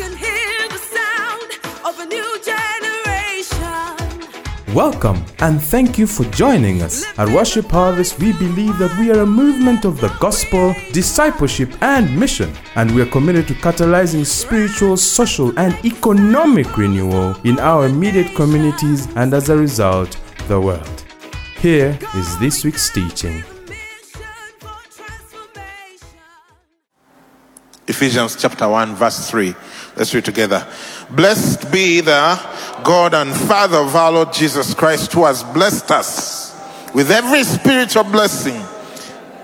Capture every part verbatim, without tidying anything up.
can hear the sound of a new generation. Welcome and thank you for joining us. At Worship Harvest, we believe that we are a movement of the gospel, discipleship and mission, and we are committed to catalyzing spiritual, social and economic renewal in our immediate communities and, as a result, the world. Here is this week's teaching. Ephesians chapter one verse three. Let's read together. Blessed be the God and Father of our Lord Jesus Christ, who has blessed us with every spiritual blessing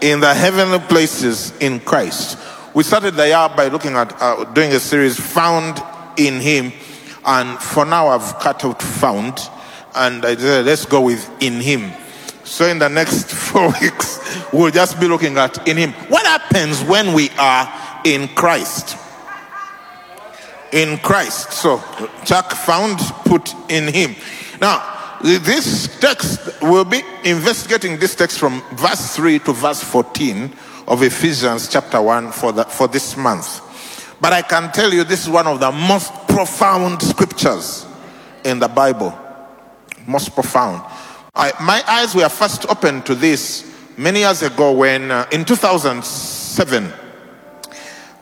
in the heavenly places in Christ. We started the year by looking at uh, doing a series, Found in Him, and for now I've cut out found, and I said let's go with in Him. So in the next four weeks we'll just be looking at in Him. What happens when we are in Christ? In Christ. So, Chuck found, put in Him. Now, this text, we'll be investigating this text from verse three to verse fourteen of Ephesians chapter one for, the, for this month. But I can tell you this is one of the most profound scriptures in the Bible. Most profound. I, my eyes were first opened to this many years ago when, uh, in two thousand seven,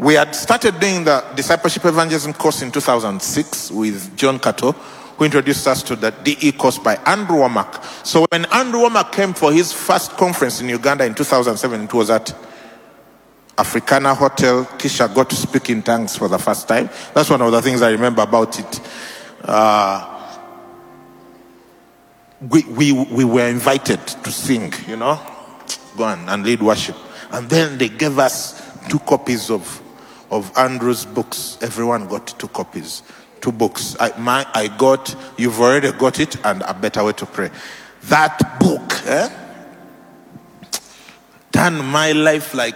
we had started doing the discipleship evangelism course in two thousand six with John Kato, who introduced us to the D E course by Andrew Womack. So when Andrew Womack came for his first conference in Uganda in two thousand seven, it was at Africana Hotel. Kisha got to speak in tongues for the first time. That's one of the things I remember about it. Uh, we, we, we were invited to sing, you know, go on and lead worship. And then they gave us two copies of of Andrew's books. Everyone got two copies, two books. I, my, I got, you've already got it, and A Better Way to Pray. That book eh, turned my life like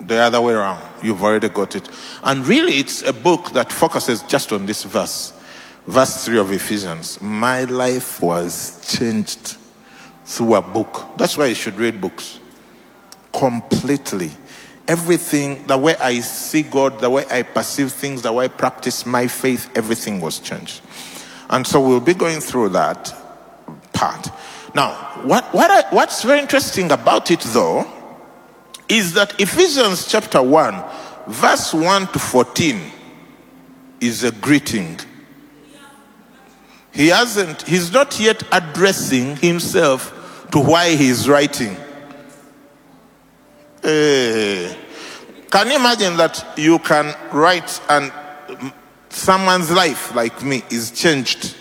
the other way around. You've already got it. And really, it's a book that focuses just on this verse, verse three of Ephesians. My life was changed through a book. That's why you should read books. Completely. Everything, the way I see God, the way I perceive things, the way I practice my faith, everything was changed. And so we'll be going through that part. Now, what, what I, what's very interesting about it, though, is that Ephesians chapter one, verse one to fourteen is a greeting. He hasn't, he's not yet addressing himself to why he's writing. Hey. Can you imagine that you can write and someone's life, like me, is changed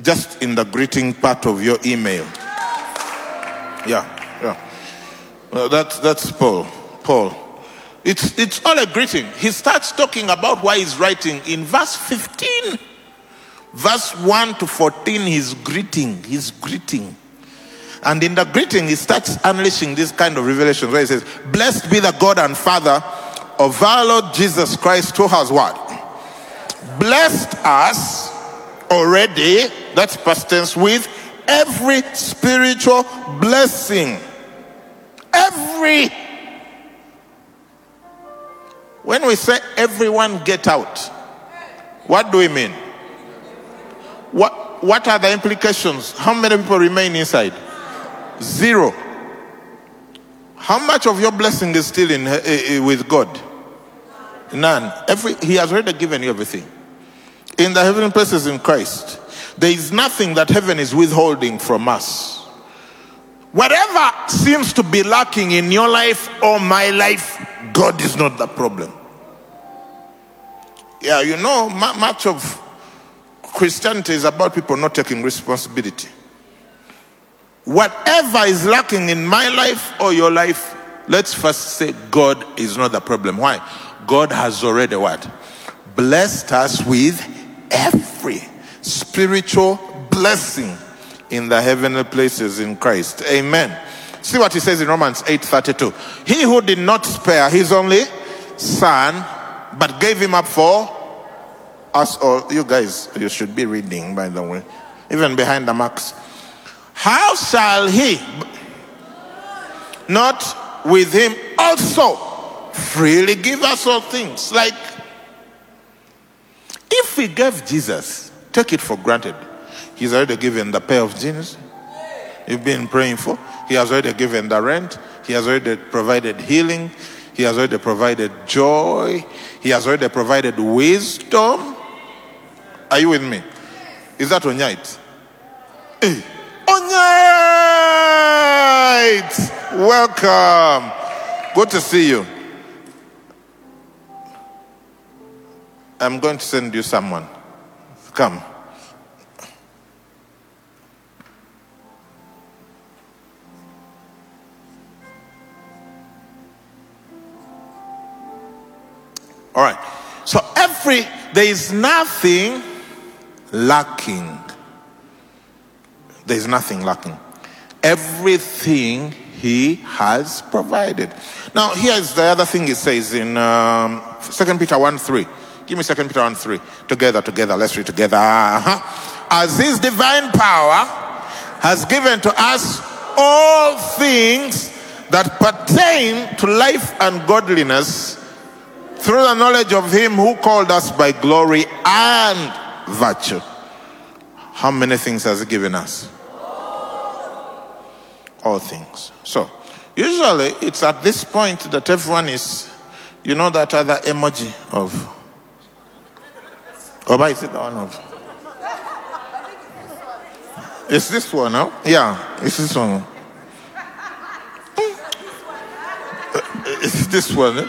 just in the greeting part of your email? Yeah, yeah. Well, that's that's Paul. Paul. It's it's all a greeting. He starts talking about why he's writing in verse fifteen, verse one to fourteen. He's greeting. He's greeting. And in the greeting, he starts unleashing this kind of revelation where he says, blessed be the God and Father of our Lord Jesus Christ, who has what? Blessed us already, that's past tense, with every spiritual blessing. Every. When we say everyone get out, what do we mean? What, what are the implications? How many people remain inside? Zero. How much of your blessing is still in uh, uh, with God? None. Every He has already given you everything. In the heavenly places in Christ, there is nothing that heaven is withholding from us. Whatever seems to be lacking in your life or my life, God is not the problem. Yeah, you know, ma- much of Christianity is about people not taking responsibility. Whatever is lacking in my life or your life, let's first say God is not the problem. Why? God has already what? Blessed us with every spiritual blessing in the heavenly places in Christ. Amen. See what he says in Romans eight thirty-two. He who did not spare his only son, but gave him up for us all. You guys, you should be reading, by the way. Even behind the marks. How shall he not with him also freely give us all things. Like, if we gave Jesus, take it for granted, he's already given the pair of jeans you've been praying for. He has already given the rent. He has already provided healing. He has already provided joy. He has already provided wisdom. Are you with me? Is that Onyite? Eh. Onyite! Welcome. Good to see you. I'm going to send you someone. Come. All right. So every, there is nothing lacking. There is nothing lacking. Everything he has provided. Now, here is the other thing he says in um, Second Peter one three. Give me Second Peter one three. Together, together. Let's read together. Uh-huh. As his divine power has given to us all things that pertain to life and godliness, through the knowledge of him who called us by glory and virtue. How many things has he given us? All things. So, usually it's at this point that everyone is, you know that other emoji of, or is it the one of? It's this one, no? Yeah, it's this one. It's this one, eh?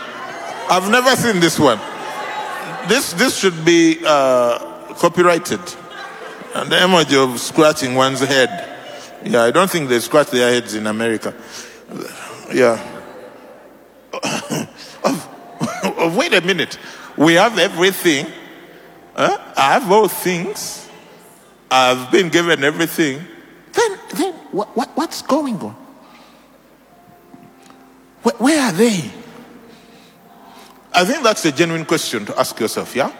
I've never seen this one. This this should be uh, copyrighted. And the emoji of scratching one's head. Yeah, I don't think they scratch their heads in America. Yeah. oh, oh, wait a minute. We have everything. Huh? I have all things. I've been given everything. Then, then what, what what's going on? Where, where are they? I think that's a genuine question to ask yourself, yeah?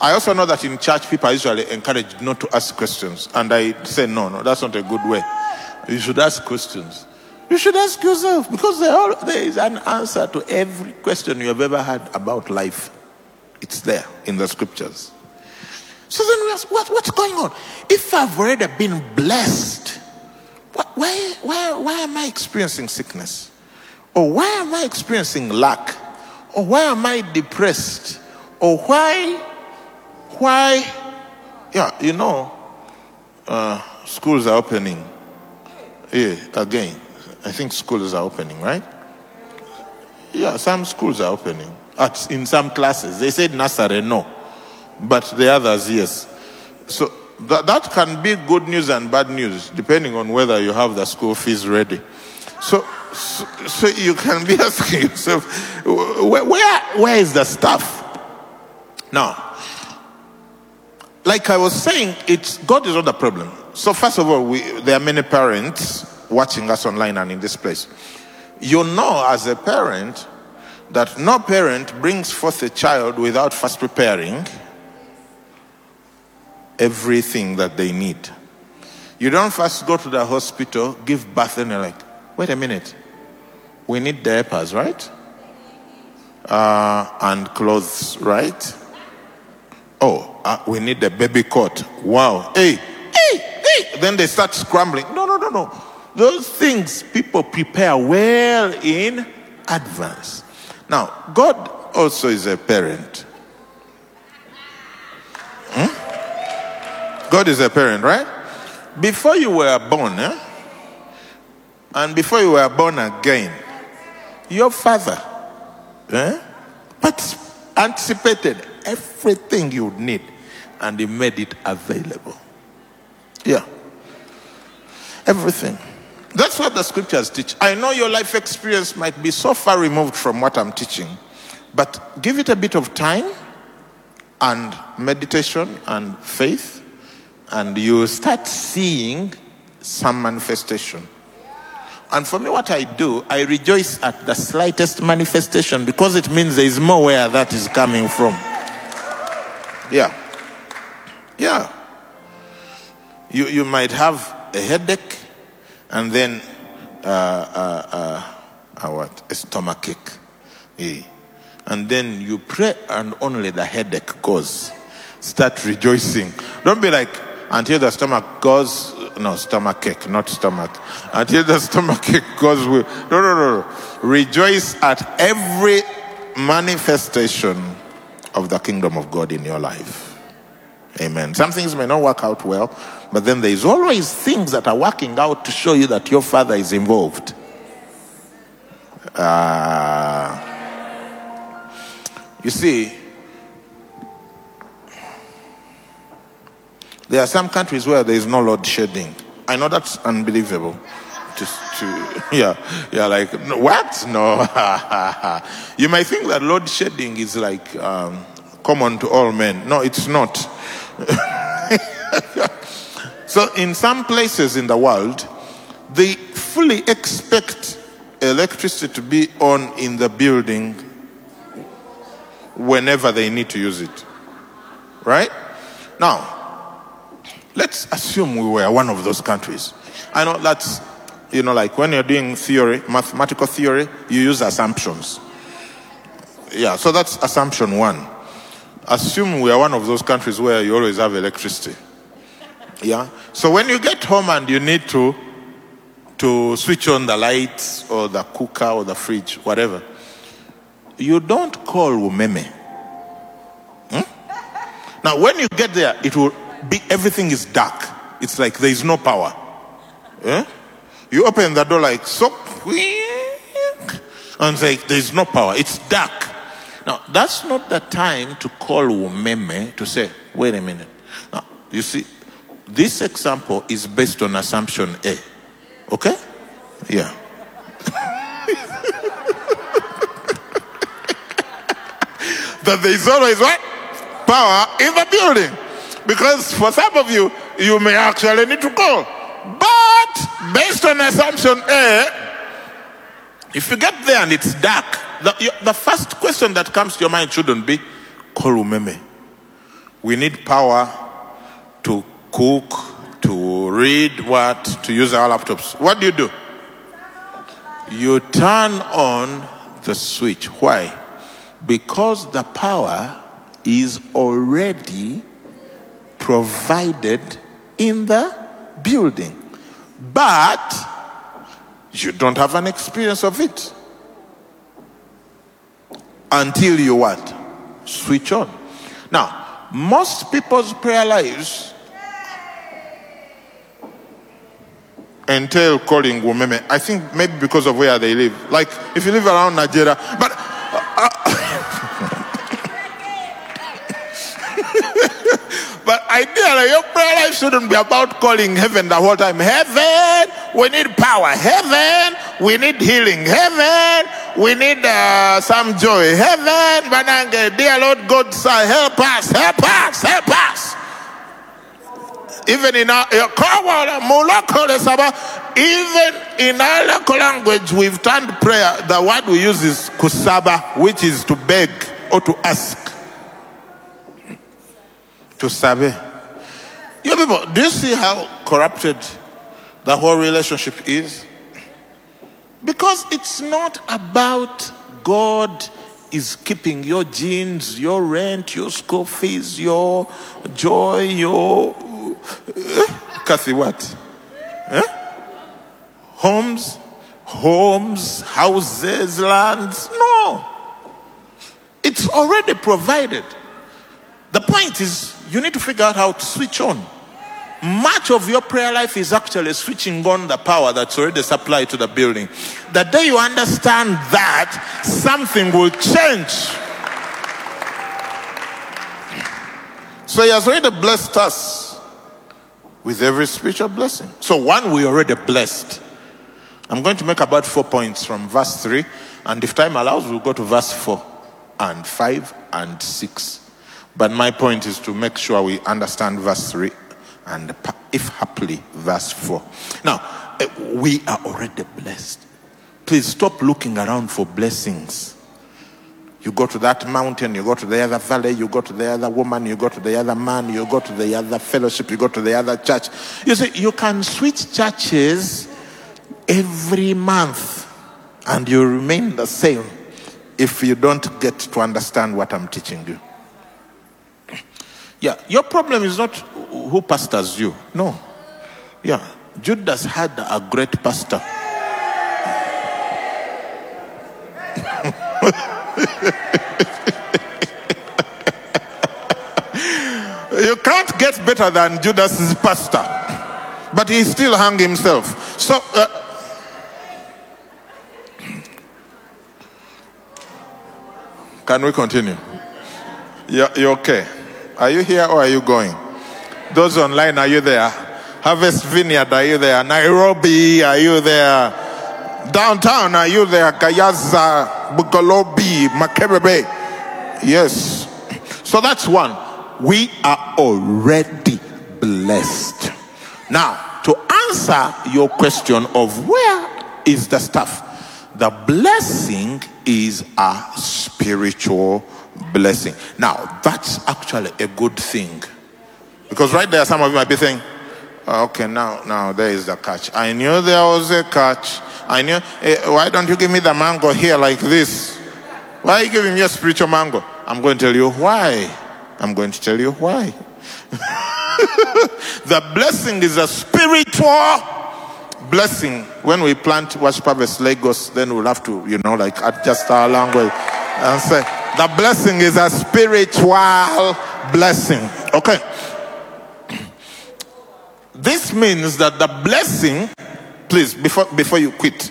I also know that in church, people are usually encouraged not to ask questions. And I say, no, no, that's not a good way. You should ask questions. You should ask yourself, because there, are, there is an answer to every question you have ever had about life. It's there in the scriptures. So then we ask, what, what's going on? If I've already been blessed, what, why, why, why am I experiencing sickness? Or why am I experiencing lack? Or why am I depressed? Or why, why, yeah, you know, uh, schools are opening. Yeah, again, I think schools are opening, right? Yeah, some schools are opening. At, in some classes, they said Nasare, no. But the others, yes. So that, that can be good news and bad news, depending on whether you have the school fees ready. So, So, so you can be asking yourself, where, where, where is the stuff? Now, like I was saying, it's God is not the problem. So first of all, we, there are many parents watching us online and in this place. You know as a parent that no parent brings forth a child without first preparing everything that they need. You don't first go to the hospital, give birth, and you're like, wait a minute. We need diapers, right? Uh, and clothes, right? Oh, uh, we need the baby coat. Wow. Hey, hey, hey. Then they start scrambling. No, no, no, no. Those things people prepare well in advance. Now, God also is a parent. Hmm? God is a parent, right? Before you were born, eh? And before you were born again, your father eh, anticipated everything you would need, and he made it available. Yeah. Everything. That's what the scriptures teach. I know your life experience might be so far removed from what I'm teaching, but give it a bit of time and meditation and faith, and you start seeing some manifestation. And for me, what I do, I rejoice at the slightest manifestation because it means there is more where that is coming from. Yeah. Yeah. You you might have a headache and then uh, uh, uh, uh, what? a stomachache. Yeah. and then you pray and only the headache goes. Start rejoicing. Don't be like, until the stomach goes, no, stomach ache, not stomach. Until the stomach ache goes, no, no, no, no. Rejoice at every manifestation of the kingdom of God in your life. Amen. Some things may not work out well, but then there's always things that are working out to show you that your Father is involved. Uh, you see, there are some countries where there is no load shedding. I know that's unbelievable. Just to, yeah, yeah, like, no, what? No. You may think that load shedding is like um, common to all men. No, it's not. So in some places in the world, they fully expect electricity to be on in the building whenever they need to use it. Right? Now, let's assume we were one of those countries. I know that's, you know, like when you're doing theory, mathematical theory, you use assumptions. Yeah, so that's assumption one. Assume we are one of those countries where you always have electricity. Yeah? So when you get home and you need to to switch on the lights or the cooker or the fridge, whatever, you don't call Umeme. Hmm? Now, when you get there, it will be, everything is dark. It's like there is no power. Yeah? You open the door like so quick and it's like there is no power. It's dark. Now, that's not the time to call Umeme to say, wait a minute. Now, you see, this example is based on assumption A. Okay? Yeah. That there is always what? Power in the building. Because for some of you, you may actually need to call. But based on assumption A, if you get there and it's dark, the, you, the first question that comes to your mind shouldn't be, call Umeme. We need power to cook, to read, what, to use our laptops. What do you do? You turn on the switch. Why? Because the power is already provided in the building. But you don't have an experience of it until you what? Switch on. Now, most people's prayer lives entail calling Umeme. I think maybe because of where they live. Like, if you live around Nigeria, but... Uh, but ideally, your prayer life shouldn't be about calling heaven the whole time. Heaven, we need power. Heaven, we need healing. Heaven, we need uh, some joy. Heaven, Banange, dear Lord God, sir, help us, help us, help us. Even in our even in our local language, we've turned prayer. The word we use is kusaba, which is to beg or to ask. To sabe. You people, do you see how corrupted the whole relationship is? Because it's not about God is keeping your jeans, your rent, your school fees, your joy, your... Kathy, what? Eh? Homes, homes, houses, lands. No. It's already provided. The point is, you need to figure out how to switch on. Much of your prayer life is actually switching on the power that's already supplied to the building. The day you understand that, something will change. So he has already blessed us with every spiritual blessing. So one, we already blessed. I'm going to make about four points from verse three. And if time allows, we'll go to verse four and five and six. But my point is to make sure we understand verse three and, if happily, verse four. Now, we are already blessed. Please stop looking around for blessings. You go to that mountain, you go to the other valley, you go to the other woman, you go to the other man, you go to the other fellowship, you go to the other church. You see, you can switch churches every month and you remain the same. if you don't get to understand what I'm teaching you. Yeah, your problem is not who pastors you. No. Yeah, Judas had a great pastor. You can't get better than Judas's pastor, but he still hung himself. So, uh, can we continue? You're, you're okay. Are you here or are you going? Those online, are you there? Harvest Vineyard, are you there? Nairobi, are you there? Downtown, are you there? Kayaza, Bugalobi, Makebebe. Yes. So that's one. We are already blessed. Now, to answer your question of where is the stuff, the blessing is a spiritual blessing. Now, that's actually a good thing. Because right there, some of you might be saying, okay, now, now there is the catch. I knew there was a catch. I knew, eh, why don't you give me the mango here like this? Why are you giving me a spiritual mango? I'm going to tell you why. I'm going to tell you why. The blessing is a spiritual blessing. When we plant Worship Harvest Lagos, then we'll have to, you know, like adjust our language and say, the blessing is a spiritual blessing. Okay. This means that the blessing, please, before before you quit,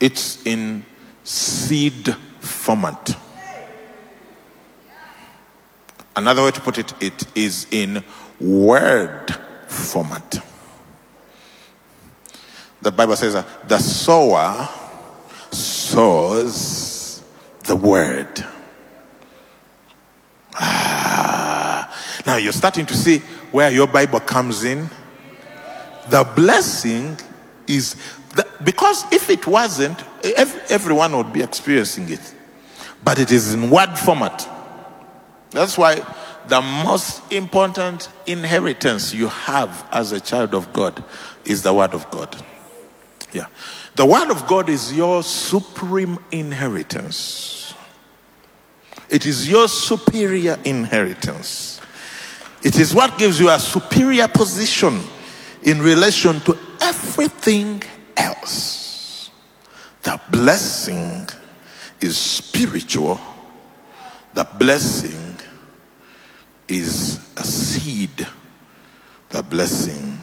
it's in seed format. Another way to put it, it is in word format. The Bible says that the sower sows the word. Ah, now you're starting to see where your Bible comes in. The blessing is, the, because if it wasn't, every, everyone would be experiencing it. But it is in word format. That's why the most important inheritance you have as a child of God is the Word of God. Yeah. The Word of God is your supreme inheritance. It is your superior inheritance. It is what gives you a superior position in relation to everything else. The blessing is spiritual. The blessing is a seed. The blessing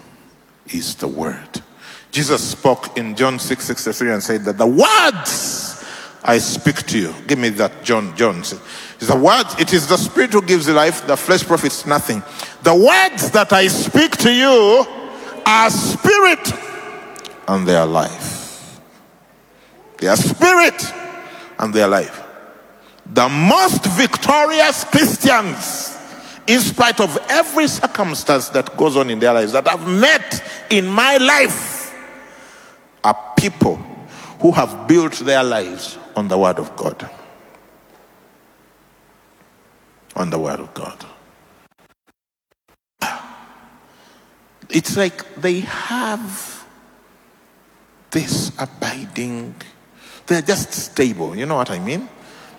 is the word. Jesus spoke in John six sixty-three and said that the words I speak to you. Give me that, John. John. The words, it is the spirit who gives life. The flesh profits nothing. The words that I speak to you are spirit and they are life. They are spirit and they are life. The most victorious Christians, in spite of every circumstance that goes on in their lives, that I've met in my life, are people who have built their lives on the Word of God. On the Word of God. It's like they have this abiding, they're just stable, you know what I mean?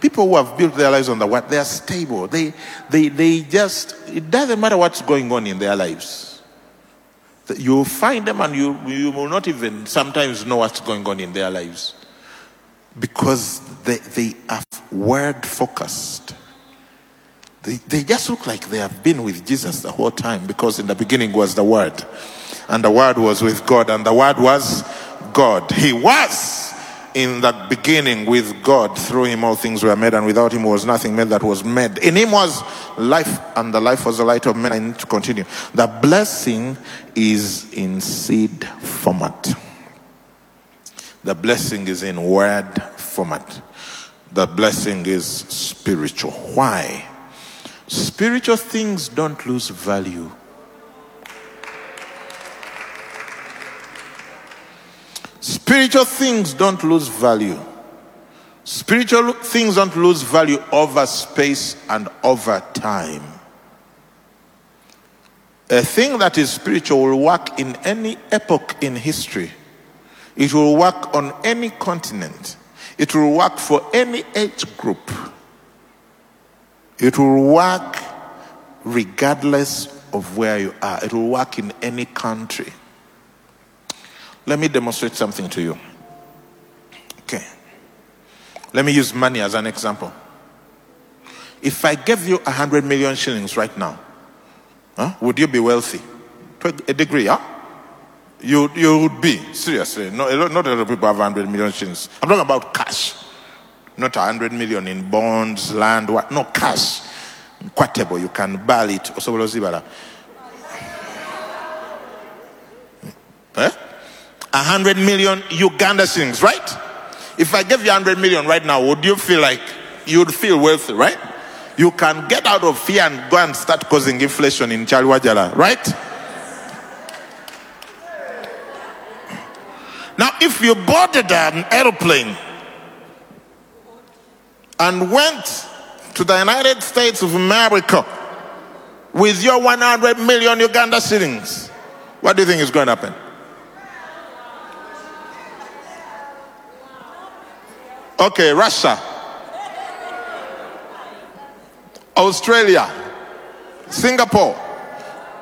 People who have built their lives on the word, they are stable. They, they, they just, it doesn't matter what's going on in their lives. You find them and you, you will not even sometimes know what's going on in their lives. Because they, they are word focused. They, they just look like they have been with Jesus the whole time. Because in the beginning was the word. And the word was with God. And the word was God. He was in the beginning with God. Through him all things were made, and without him was nothing made that was made. In him was life, and the life was the light of men. I need to continue. The blessing is in seed format. The blessing is in word format. The blessing is spiritual. Why? Spiritual things don't lose value. Spiritual things don't lose value. Spiritual things don't lose value over space and over time. A thing that is spiritual will work in any epoch in history. It will work on any continent. It will work for any age group. It will work regardless of where you are. It will work in any country. Let me demonstrate something to you. Okay. Let me use money as an example. If I gave you one hundred million shillings right now, huh, would you be wealthy? To a degree, huh? You, you would be, seriously. No, not a lot of people have one hundred million shillings. I'm talking about cash. Not one hundred million in bonds, land, what? No, cash. Quatable, you can buy it. Eh? one hundred million Uganda shillings, right? If I gave you one hundred million right now, would you feel like you'd feel wealthy, right? You can get out of here and go and start causing inflation in Chaliwajala, right? Now, if you boarded an aeroplane and went to the United States of America with your one hundred million Uganda shillings, what do you think is going to happen? Okay, Russia, Australia, Singapore.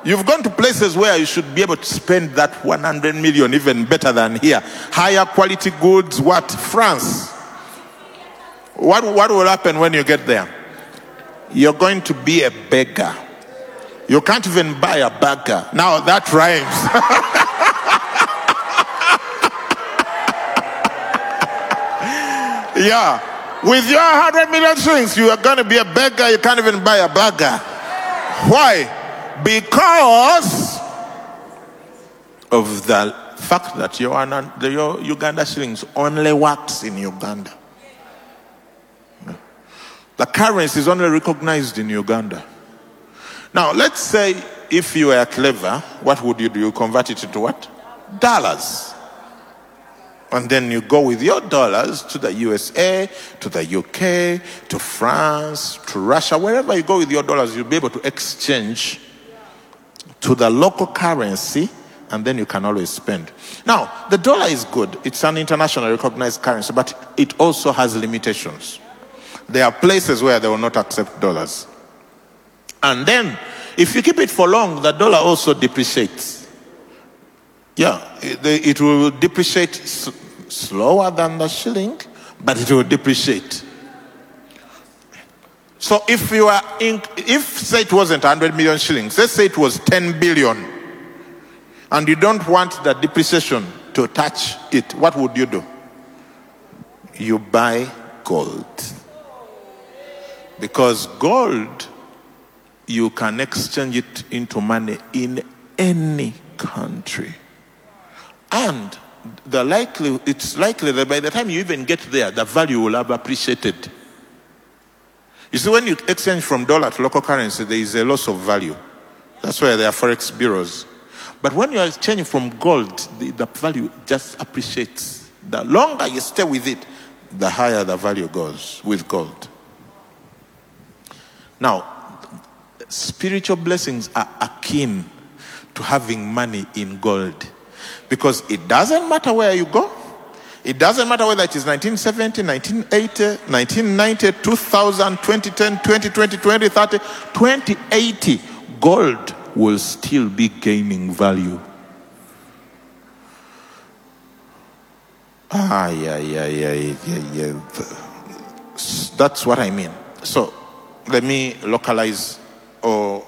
You've gone to places where you should be able to spend that one hundred million even better than here. Higher quality goods, what? France. What, what will happen when you get there? You're going to be a beggar. You can't even buy a burger. Now that rhymes. Yeah. With your one hundred million shillings, you are going to be a beggar. You can't even buy a burger. Why? Because of the fact that your, your Uganda shillings only works in Uganda. The currency is only recognized in Uganda. Now, let's say if you were clever, what would you do? You convert it into what? Dollars. And then you go with your dollars to the U S A, to the U K, to France, to Russia. Wherever you go with your dollars, you'll be able to exchange to the local currency, and then you can always spend. Now, the dollar is good. It's an internationally recognized currency, but it also has limitations. There are places where they will not accept dollars. And then, if you keep it for long, the dollar also depreciates. Yeah, it, it will depreciate sl- slower than the shilling, but it will depreciate. So if you are, in, if say it wasn't one hundred million shillings, let's say it was ten billion, and you don't want the depreciation to touch it, what would you do? You buy gold. Because gold, you can exchange it into money in any country. And the likely, it's likely that by the time you even get there, the value will have appreciated. You see, when you exchange from dollar to local currency, there is a loss of value. That's why there are forex bureaus. But when you are exchanging from gold, the, the value just appreciates. The longer you stay with it, the higher the value goes with gold. Now, spiritual blessings are akin to having money in gold. Because it doesn't matter where you go. It doesn't matter whether it is nineteen seventy, nineteen eighty, nineteen ninety, two thousand, twenty ten, twenty twenty, twenty thirty, twenty eighty. Gold will still be gaining value. Ah, yeah, yeah, yeah, yeah, yeah. That's what I mean. So, let me localize or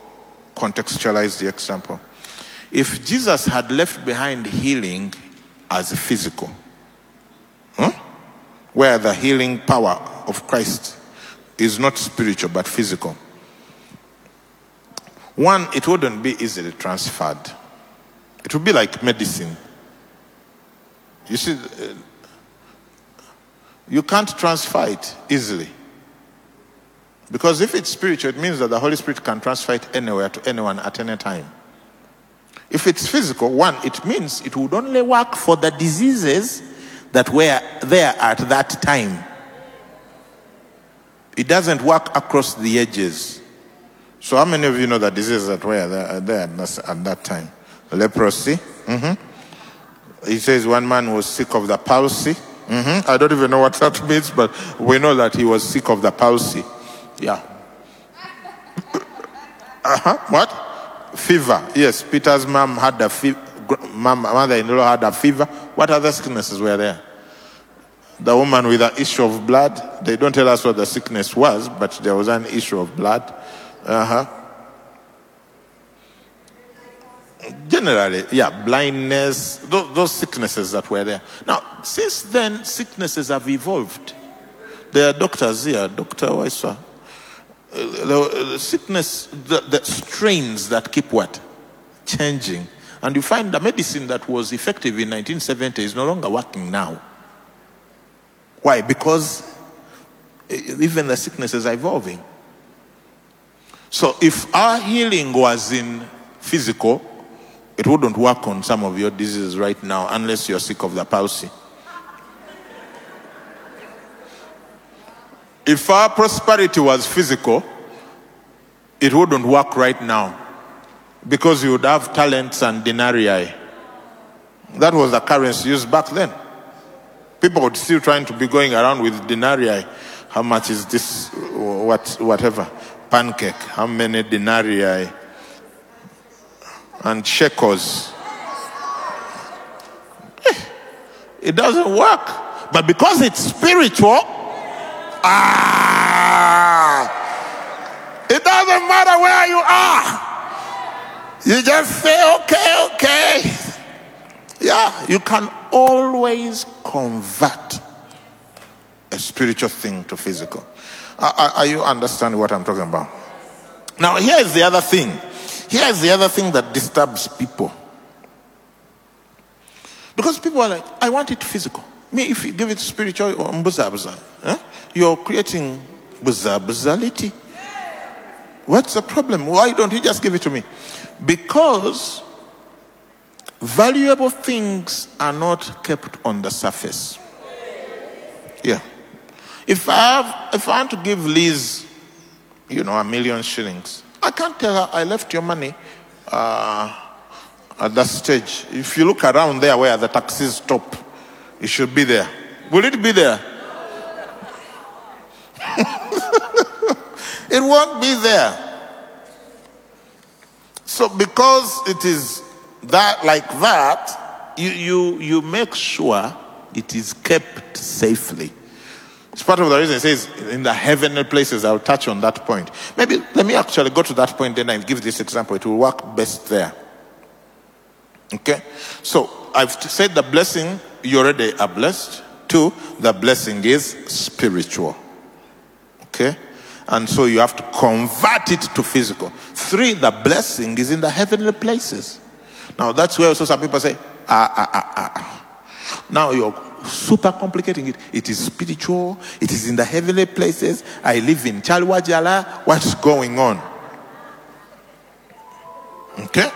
contextualize the example. If Jesus had left behind healing as a physical, huh? where the healing power of Christ is not spiritual but physical, one, it wouldn't be easily transferred. It would be like medicine. You see, you can't transfer it easily. Because if it's spiritual, it means that the Holy Spirit can transfer it anywhere to anyone at any time. If it's physical, one, it means it would only work for the diseases that were there at that time. It doesn't work across the edges. So how many of you know the diseases that were there at that time? Leprosy. Mm-hmm. It says one man was sick of the palsy. Mm-hmm. I don't even know what that means, but we know that he was sick of the palsy. Yeah. Uh-huh. What? Fever. Yes, Peter's mom had a fever. Mother-in-law had a fever. What other sicknesses were there? The woman with the issue of blood. They don't tell us what the sickness was, but there was an issue of blood. Uh-huh. Generally, yeah, blindness, those, those sicknesses that were there. Now, since then, sicknesses have evolved. There are doctors here, Doctor Waiswa. The sickness, the, the strains that keep what? Changing. And you find the medicine that was effective in nineteen seventy is no longer working now. Why? Because even the sicknesses are evolving. So if our healing was in physical, it wouldn't work on some of your diseases right now unless you're sick of the palsy. If our prosperity was physical, it wouldn't work right now because you would have talents and denarii. That was the currency used back then. People would still trying to be going around with denarii. How much is this, what, whatever, pancake? How many denarii? And shekels. It doesn't work. But because it's spiritual, ah, it doesn't matter where you are. You just say, okay, okay. Yeah, you can always convert a spiritual thing to physical. Are, are you understanding what I'm talking about? Now, here is the other thing. Here is the other thing that disturbs people. Because people are like, I want it physical. Me, if you give it spiritual, or mbuza buza, eh? You're creating buza buzality. What's the problem? Why don't you just give it to me? Because valuable things are not kept on the surface. Yeah. If I have, if I want to give Liz, you know, a million shillings, I can't tell her I left your money uh, at that stage. If you look around there where the taxis stop, it should be there. Will it be there? It won't be there. So because it is that like that, you, you, you make sure it is kept safely. It's part of the reason it says, in the heavenly places. I'll touch on that point. Maybe, let me actually go to that point then and give this example. It will work best there. Okay? So, I've said the blessing, you already are blessed. Two, the blessing is spiritual. Okay? And so you have to convert it to physical. Three, the blessing is in the heavenly places. Now, that's where also some people say, ah, ah, ah, ah. Now you're super complicating it. It is spiritual. It is in the heavenly places. I live in Chalwajala. What's going on? Okay?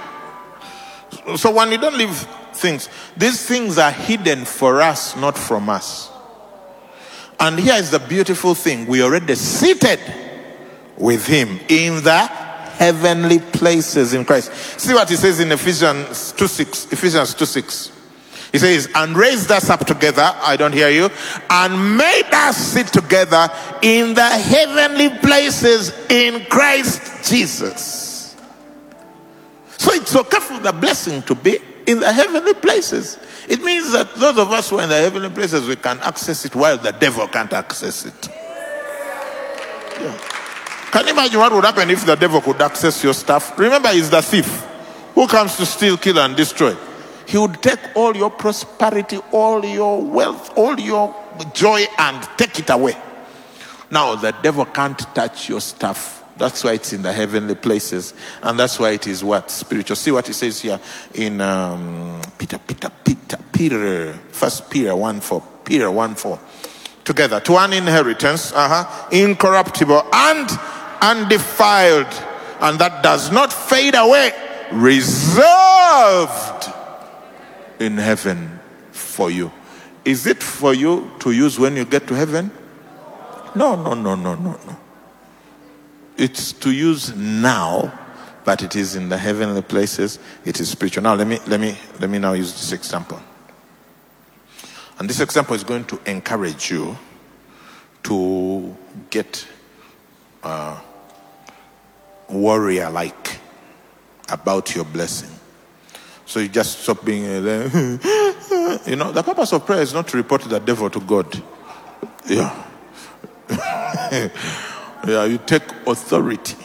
So when you don't live things, these things are hidden for us, not from us. And here is the beautiful thing. We are already seated with him in the heavenly places in Christ. See what he says in Ephesians two six. Ephesians two six. He says, and raised us up together, I don't hear you, and made us sit together in the heavenly places in Christ Jesus. So it's okay for the blessing to be in the heavenly places. It means that those of us who are in the heavenly places, we can access it while the devil can't access it. Yeah. Can you imagine what would happen if the devil could access your stuff? Remember, he's the thief who comes to steal, kill, and destroy. He would take all your prosperity, all your wealth, all your joy, and take it away. Now, the devil can't touch your stuff. That's why it's in the heavenly places. And that's why it is what? Spiritual. See what it says here in um, Peter, Peter, Peter, Peter, First Peter one four. Peter one four. Together, to an inheritance, uh-huh, incorruptible and undefiled, and that does not fade away, reserved in heaven for you. Is it for you to use when you get to heaven? No, no, no, no, no, no. It's to use now, but it is in the heavenly places. It is spiritual. Now let me let me let me now use this example. And this example is going to encourage you to get uh, warrior-like about your blessing. So you just stop being there. You know, the purpose of prayer is not to report the devil to God. Yeah. Yeah, you take authority.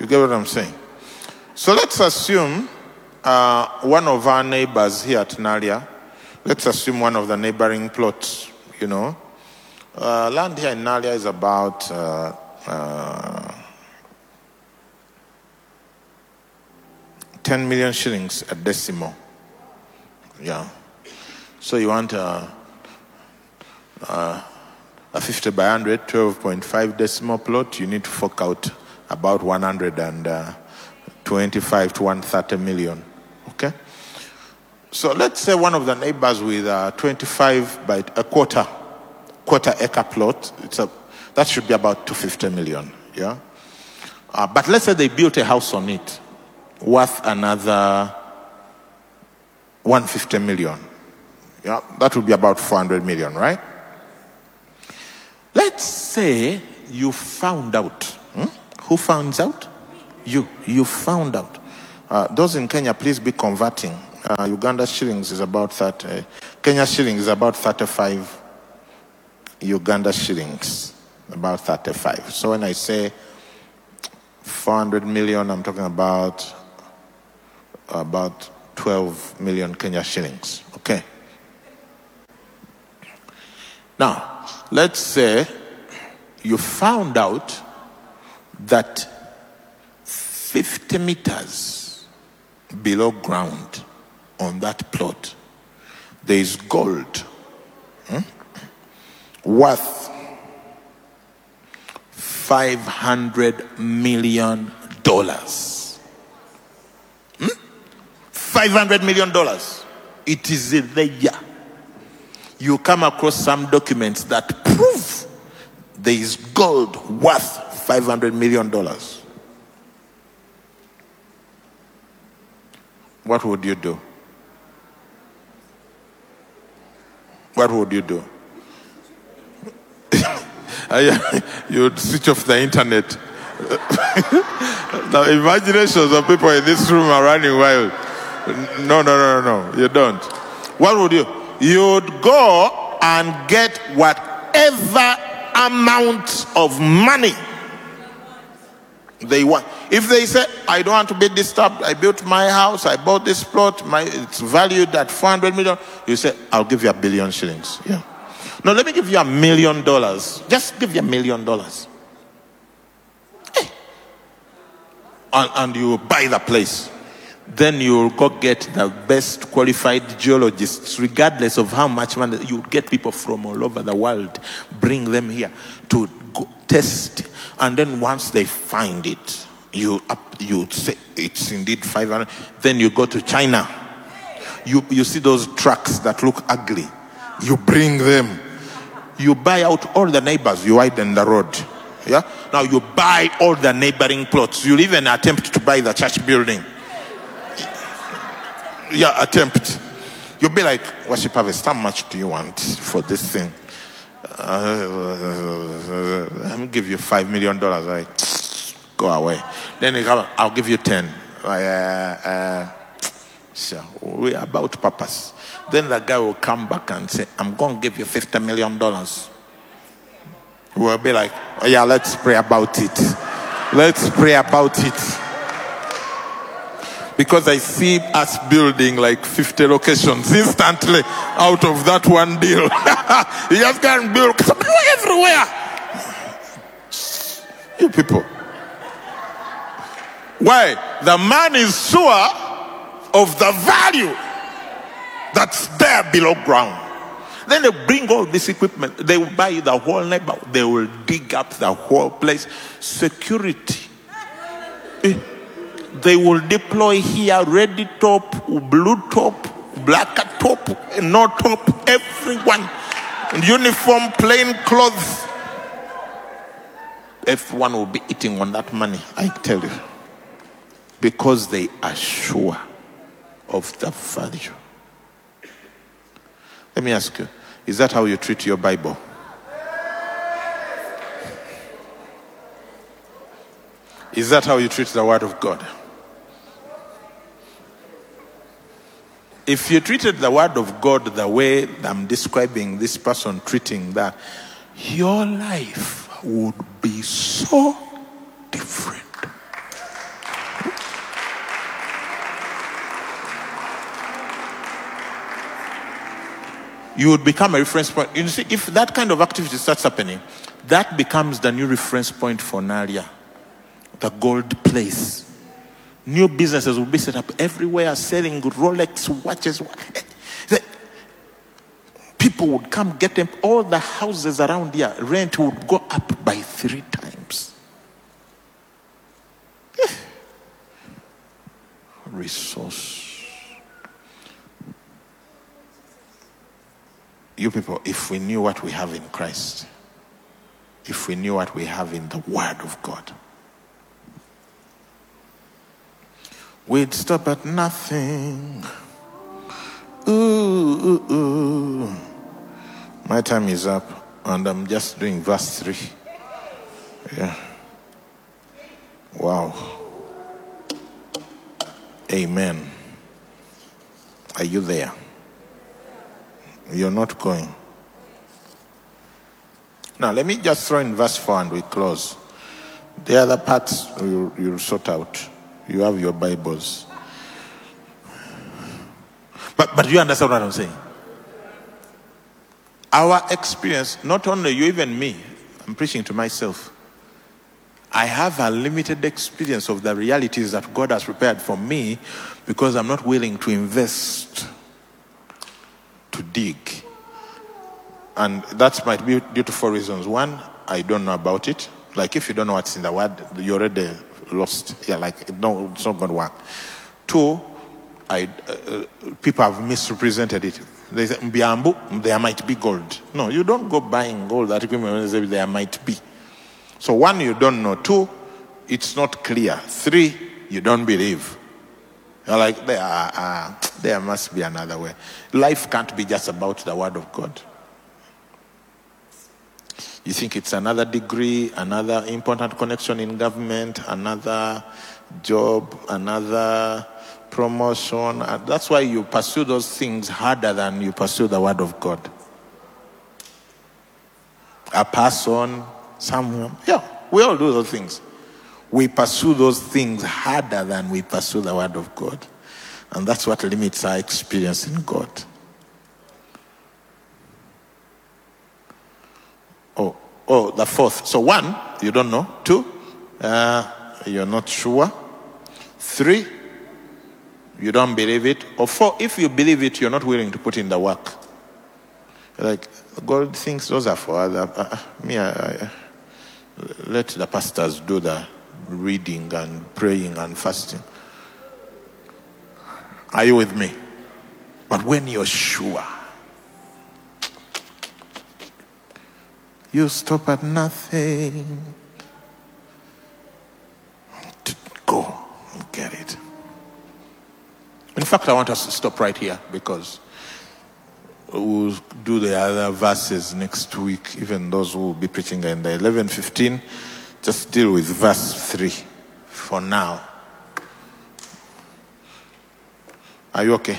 You get what I'm saying? So let's assume uh, one of our neighbors here at Nalia, let's assume one of the neighboring plots, you know. Uh, land here in Nalia is about uh, uh, ten million shillings a decimal. Yeah. So you want a, a, a fifty by one hundred, twelve point five decimal plot, you need to fork out about one hundred twenty-five to one hundred thirty million. Okay? So let's say one of the neighbors with a twenty-five by a quarter, quarter acre plot, it's a, that should be about two hundred fifty million. Yeah? Uh, but let's say they built a house on it worth another one hundred fifty million. Yeah? That would be about four hundred million, right? Let's say you found out. Hmm? Who found out? You. You found out. Uh, those in Kenya, please be converting. Uh, Uganda shillings is about thirty. Kenya shillings is about thirty-five. Uganda shillings, about thirty-five. So when I say four hundred million, I'm talking about about twelve million Kenya shillings. Okay. Now, let's say you found out that fifty meters below ground on that plot, there is gold hmm, worth five hundred million dollars. Hmm? five hundred million dollars. It is there. You come across some documents that prove there is gold worth five hundred million dollars. What would you do? What would you do? You would switch off the internet. The imaginations of people in this room are running wild. No, no, no, no, no. You don't. What would you? You would go and get whatever amount of money they want. If they say, I don't want to be disturbed, I built my house, I bought this plot, my it's valued at four hundred million, you say, I'll give you a billion shillings. Yeah. No, let me give you a million dollars. Just give you a million dollars. Hey. And, and you buy the place. Then you'll go get the best qualified geologists, regardless of how much money. You get people from all over the world, bring them here to go test. And then once they find it, you up, you say it's indeed five hundred. Then you go to China. You, you see those trucks that look ugly. You bring them. You buy out all the neighbors. You widen the road. Yeah. Now you buy all the neighboring plots. You'll even attempt to buy the church building. Yeah, attempt. You'll be like, Worship Harvest, how much do you want for this thing? Uh, let me give you five million dollars. Like, go away. Then I'll give you ten. Uh, uh, so we're about purpose. Then the guy will come back and say, I'm going to give you fifty million dollars. We'll be like, oh, yeah, let's pray about it. Let's pray about it. Because I see us building like fifty locations instantly out of that one deal. You just can't build everywhere. You people. Why? The man is sure of the value that's there below ground. Then they bring all this equipment. They will buy the whole neighborhood. They will dig up the whole place. Security. Eh. They will deploy here red top, blue top, black top, no top, everyone. In uniform, plain clothes. Everyone will be eating on that money, I tell you. Because they are sure of the value. Let me ask you, is that how you treat your Bible? Is that how you treat the Word of God? If you treated the Word of God the way I'm describing this person treating that, your life would be so different. You would become a reference point. You see, if that kind of activity starts happening, that becomes the new reference point for Nalia, the gold place. New businesses will be set up everywhere, selling Rolex watches. People would come get them. All the houses around here, rent would go up by three times. Yeah. Resource. You people, if we knew what we have in Christ, if we knew what we have in the Word of God, we'd stop at nothing. Ooh, ooh, ooh. My time is up, and I'm just doing verse three. Yeah. Wow. Amen. Are you there? You're not going. Now, let me just throw in verse four and we close. The other parts you'll, you'll sort out. You have your Bibles. But but you understand what I'm saying? Our experience, not only you, even me, I'm preaching to myself. I have a limited experience of the realities that God has prepared for me because I'm not willing to invest, to dig. And that might be due to four reasons. One, I don't know about it. Like if you don't know what's in the Word, you're already lost. Yeah, like no, it's not going to work. Two, I uh, people have misrepresented it. They say, Mbiambu, there might be gold. No, you don't go buying gold. That equipment say there might be. So one, you don't know. Two, it's not clear. Three, you don't believe. You're like, there, uh, there must be another way. Life can't be just about the Word of God. You think it's another degree, another important connection in government, another job, another promotion. That's why you pursue those things harder than you pursue the Word of God. A person, someone. Yeah, we all do those things. We pursue those things harder than we pursue the Word of God. And that's what limits our experience in God. Oh, oh, the fourth. So one, you don't know. Two, uh, you're not sure. Three, you don't believe it. Or four, if you believe it, you're not willing to put in the work. Like, God thinks those are for other. Uh, me, I, I, let the pastors do the reading and praying and fasting. Are you with me? But when you're sure, you stop at nothing to go and get it. In fact, I want us to stop right here because we'll do the other verses next week. Even those who will be preaching in the eleven fifteen, just deal with verse three for now. Are you okay?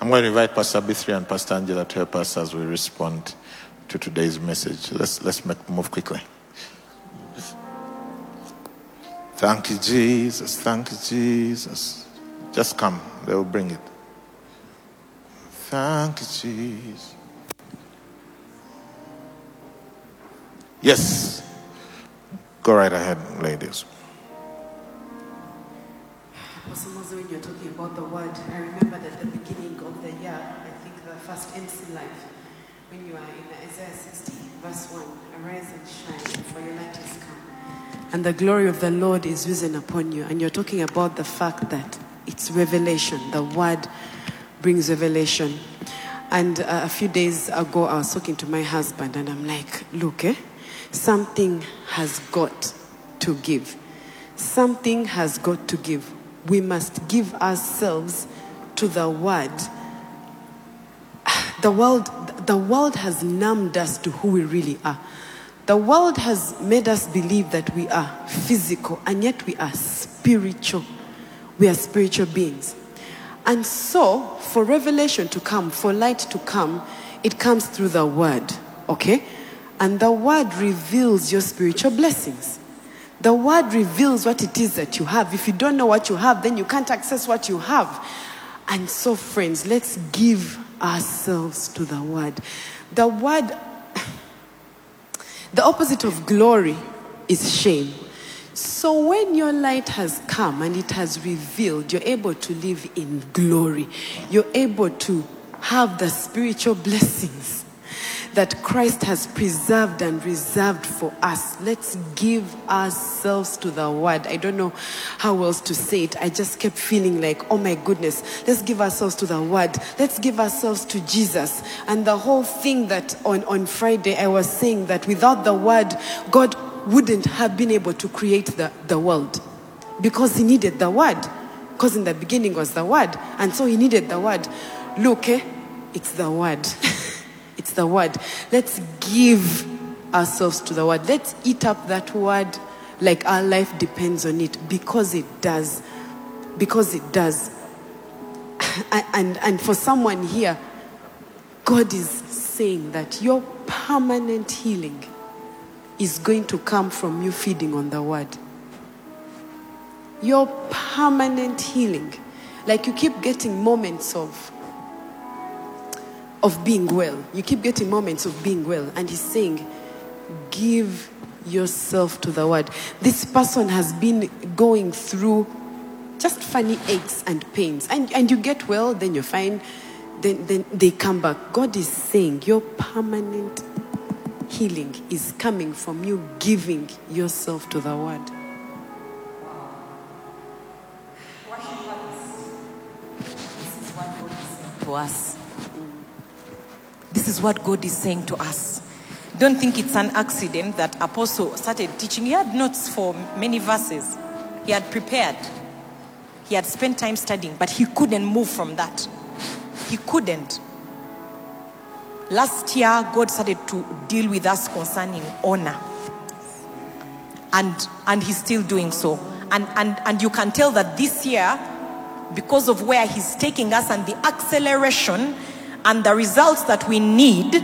I'm going to invite Pastor Bithri and Pastor Angela to help us as we respond to today's message. Let's let's make, move quickly. Thank you, Jesus. Thank you, Jesus. Just come. They will bring it. Thank you, Jesus. Yes. Go right ahead, ladies. Also, when you're talking about the Word, I remember that at the beginning of the year, I think the first M C Life, when you are in Isaiah sixty, verse one, arise and shine, for your light is come, and the glory of the Lord is risen upon you. And you're talking about the fact that it's revelation. The Word brings revelation. And uh, a few days ago, I was talking to my husband, and I'm like, look, eh, something has got to give. Something has got to give. We must give ourselves to the Word The world, the world has numbed us to who we really are. The world has made us believe that we are physical, and yet we are spiritual. We are spiritual beings. And so, for revelation to come, for light to come, it comes through the Word, okay? And the Word reveals your spiritual blessings. The Word reveals what it is that you have. If you don't know what you have, then you can't access what you have. And so, friends, let's give ourselves to the Word. The Word, the opposite of glory is shame. So when your light has come and it has revealed, you're able to live in glory. You're able to have the spiritual blessings that Christ has preserved and reserved for us. Let's give ourselves to the Word. I don't know how else to say it. I just kept feeling like, oh my goodness, let's give ourselves to the Word. Let's give ourselves to Jesus. And the whole thing that on, on Friday I was saying that without the Word, God wouldn't have been able to create the, the world, because he needed the Word. Because in the beginning was the Word. And so he needed the Word. Look, eh? It's the Word. It's the Word. Let's give ourselves to the Word. Let's eat up that Word like our life depends on it, because it does. Because it does. And, and, and for someone here, God is saying that your permanent healing is going to come from you feeding on the Word. Your permanent healing. Like, you keep getting moments of of being well. You keep getting moments of being well. And he's saying, give yourself to the Word. This person has been going through just funny aches and pains. And, and you get well, then you're fine. Then, then they come back. God is saying, your permanent healing is coming from you giving yourself to the Word. This is what God is saying to us. This is what God is saying to us. Don't think it's an accident that Apostle started teaching. He had notes for many verses. He had prepared. He had spent time studying, but he couldn't move from that. He couldn't. Last year, God started to deal with us concerning honor. And and he's still doing so. And, and, and you can tell that this year, because of where he's taking us and the acceleration and the results that we need,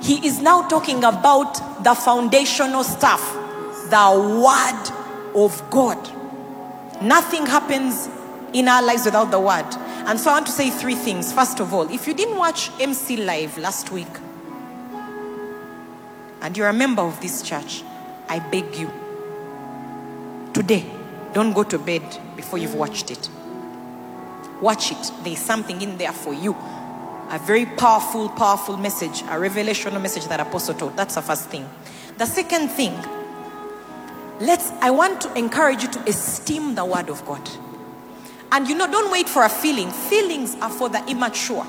he is now talking about the foundational stuff, the Word of God. Nothing happens in our lives without the Word. And so I want to say three things. First of all, if you didn't watch M C Live last week and you're a member of this church, I beg you, today, don't go to bed before you've watched it. Watch it. There's something in there for you. A very powerful, powerful message, a revelational message that Apostle taught. That's the first thing. The second thing, let's. I want to encourage you to esteem the Word of God. And you know, don't wait for a feeling. Feelings are for the immature.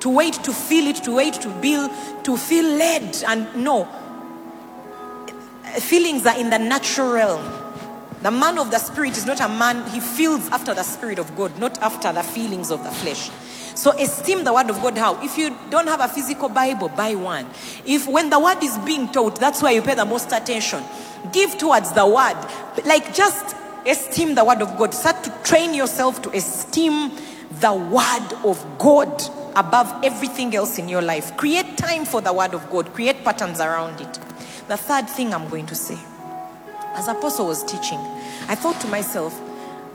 To wait, to feel it, to wait, to build, to feel led. And no, feelings are in the natural realm. The man of the Spirit is not a man, he feels after the Spirit of God, not after the feelings of the flesh. So esteem the Word of God. How? If you don't have a physical Bible, buy one. If when the Word is being taught, that's where you pay the most attention. Give towards the Word. Like, just esteem the Word of God. Start to train yourself to esteem the Word of God above everything else in your life. Create time for the Word of God. Create patterns around it. The third thing I'm going to say, as Apostle was teaching, I thought to myself,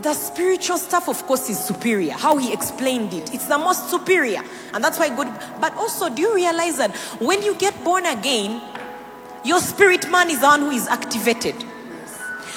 the spiritual stuff, of course, is superior. How he explained it, it's the most superior. And that's why God... But also, do you realize that when you get born again, your spirit man is the one who is activated?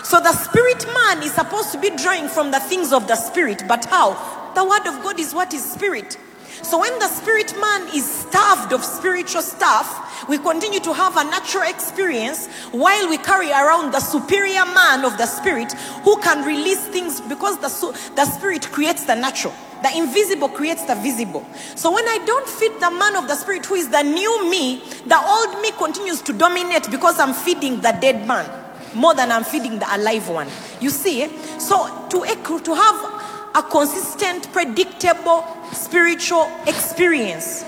So the spirit man is supposed to be drawing from the things of the spirit. But how? The Word of God is what is spirit. So when the spirit man is starved of spiritual stuff, we continue to have a natural experience while we carry around the superior man of the spirit who can release things, because the, the spirit creates the natural. The invisible creates the visible. So when I don't feed the man of the spirit who is the new me, the old me continues to dominate, because I'm feeding the dead man more than I'm feeding the alive one. You see? So to echo, to have a consistent, predictable spiritual experience.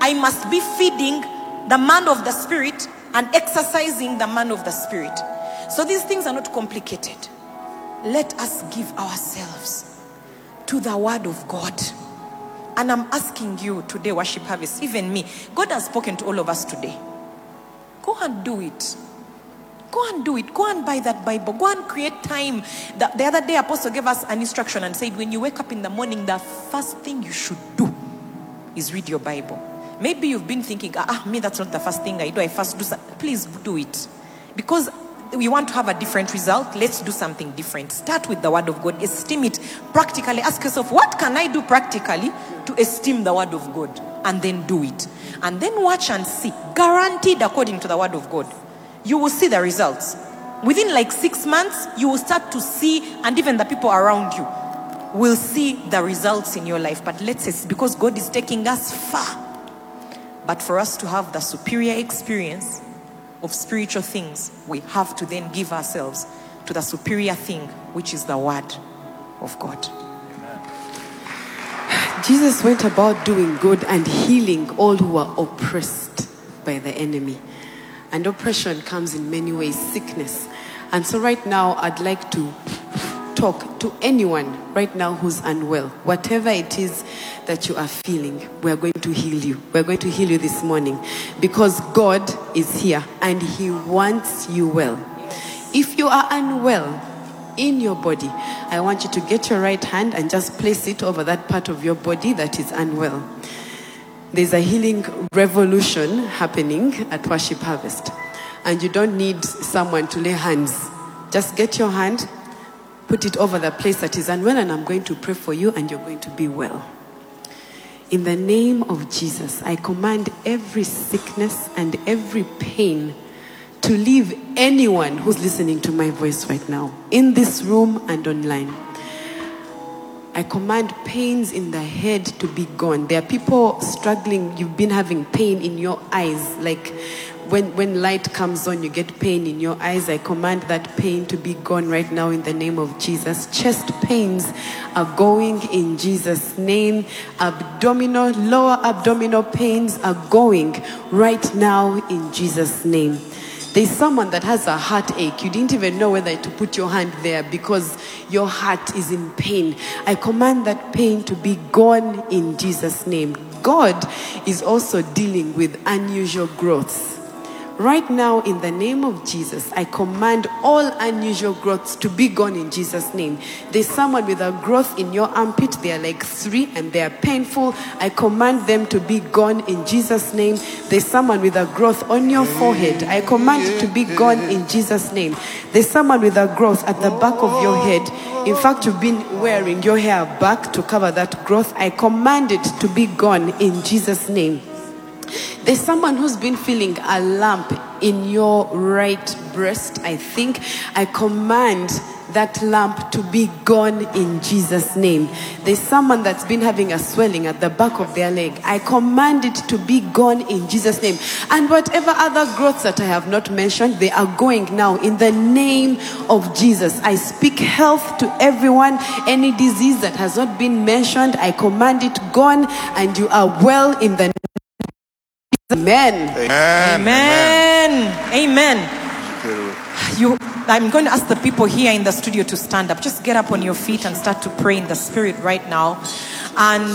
I must be feeding the man of the Spirit and exercising the man of the Spirit. So these things are not complicated. Let us give ourselves to the Word of God. And I'm asking you today, Worship Harvest, even me, God has spoken to all of us today. Go and do it. Go and do it. Go and buy that Bible. Go and create time. The, the other day, Apostle gave us an instruction and said, when you wake up in the morning, the first thing you should do is read your Bible. Maybe you've been thinking, ah, me, that's not the first thing I do. I first do something. Please do it. Because we want to have a different result. Let's do something different. Start with the Word of God. Esteem it practically. Ask yourself, what can I do practically to esteem the Word of God? And then do it. And then watch and see. Guaranteed according to the Word of God. You will see the results. Within like six months, you will start to see, and even the people around you will see the results in your life. But let's say, because God is taking us far. But for us to have the superior experience of spiritual things, we have to then give ourselves to the superior thing, which is the Word of God. Amen. Jesus went about doing good and healing all who were oppressed by the enemy. And oppression comes in many ways, sickness. And so right now, I'd like to talk to anyone right now who's unwell. Whatever it is that you are feeling, we're going to heal you. We're going to heal you this morning because God is here and He wants you well. Yes. If you are unwell in your body, I want you to get your right hand and just place it over that part of your body that is unwell. There's a healing revolution happening at Worship Harvest. And you don't need someone to lay hands. Just get your hand, put it over the place that is unwell, and I'm going to pray for you and you're going to be well. In the name of Jesus, I command every sickness and every pain to leave anyone who's listening to my voice right now, in this room and online. I command pains in the head to be gone. There are people struggling. You've been having pain in your eyes. Like when, when light comes on, you get pain in your eyes. I command that pain to be gone right now in the name of Jesus. Chest pains are going in Jesus' name. Abdominal, lower abdominal pains are going right now in Jesus' name. There's someone that has a heartache. You didn't even know whether to put your hand there because your heart is in pain. I command that pain to be gone in Jesus' name. God is also dealing with unusual growths. Right now, in the name of Jesus, I command all unusual growths to be gone in Jesus' name. There's someone with a growth in your armpit. They are like three and they are painful. I command them to be gone in Jesus' name. There's someone with a growth on your forehead. I command it to be gone in Jesus' name. There's someone with a growth at the back of your head. In fact, you've been wearing your hair back to cover that growth. I command it to be gone in Jesus' name. There's someone who's been feeling a lump in your right breast, I think. I command that lump to be gone in Jesus' name. There's someone that's been having a swelling at the back of their leg. I command it to be gone in Jesus' name. And whatever other growths that I have not mentioned, they are going now in the name of Jesus. I speak health to everyone. Any disease that has not been mentioned, I command it gone, and you are well in the name. Amen. Amen. Amen. Amen. You, I'm going to ask the people here in the studio to stand up. Just get up on your feet and start to pray in the Spirit right now. And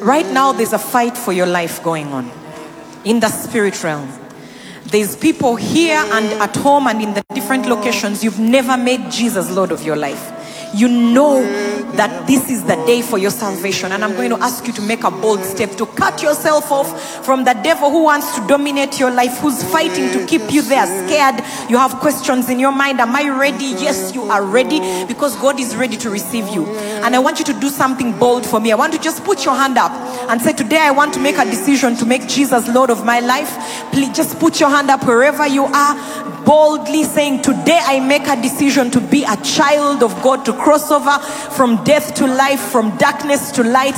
right now, there's a fight for your life going on in the spirit realm. There's people here and at home and in the different locations. You've never made Jesus Lord of your life. You know that this is the day for your salvation, and I'm going to ask you to make a bold step to cut yourself off from the devil who wants to dominate your life, who's fighting to keep you there scared. You have questions in your mind. Am I ready? Yes, you are ready, because God is ready to receive you. And I want you to do something bold for me. I want you to just put your hand up and say, today I want to make a decision to make Jesus Lord of my life. Please just put your hand up wherever you are, boldly saying, today I make a decision to be a child of God, to crossover from death to life, from darkness to light.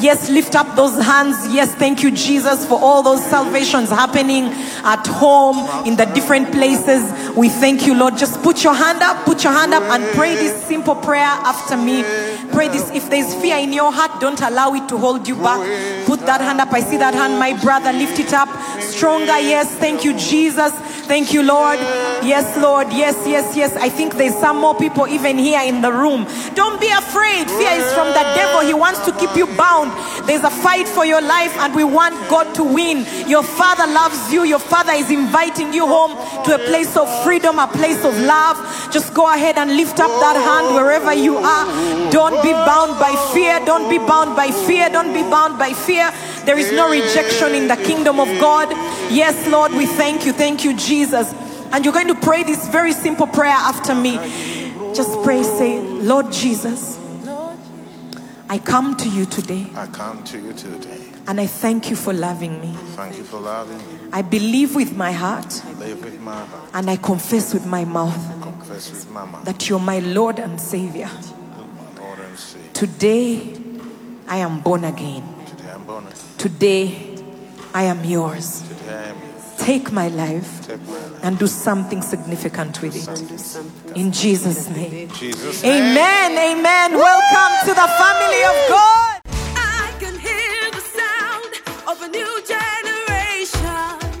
Yes, lift up those hands. Yes, thank you, Jesus, for all those salvations happening at home, in the different places. We thank you, Lord. Just put your hand up, put your hand up and pray this simple prayer after me. Pray this. If there's fear in your heart, don't allow it to hold you back. Put that hand up. I see that hand, my brother. Lift it up. Stronger. Yes. Thank you, Jesus. Thank you, Lord. Yes, Lord. Yes, yes, yes. I think there's some more people even here in the room. Don't be afraid. Fear is from the devil. He wants to keep you bound. There's a fight for your life and we want God to win. Your Father loves you. Your Father is inviting you home to a place of freedom, a place of love. Just go ahead and lift up that hand wherever you are. Don't be bound by fear. Don't be bound by fear. Don't be bound by fear. There is no rejection in the kingdom of God. Yes, Lord, we thank you. Thank you, Jesus. And you're going to pray this very simple prayer after me. Just pray, say, Lord Jesus, I come to you today. I come to you today. And I thank you for loving me. Thank you for loving me. I believe with my heart. I believe with my heart. And I confess with my mouth. Confess with my mouth. That you're my Lord and Savior. Lord and Savior. Today, I am born again. Today, I'm born again. Today, I am yours. Today, I am yours. Take my life and do something significant with it. In Jesus' name. Jesus name. Amen, amen. Woo! Welcome to the family of God. I can hear the sound of a new generation.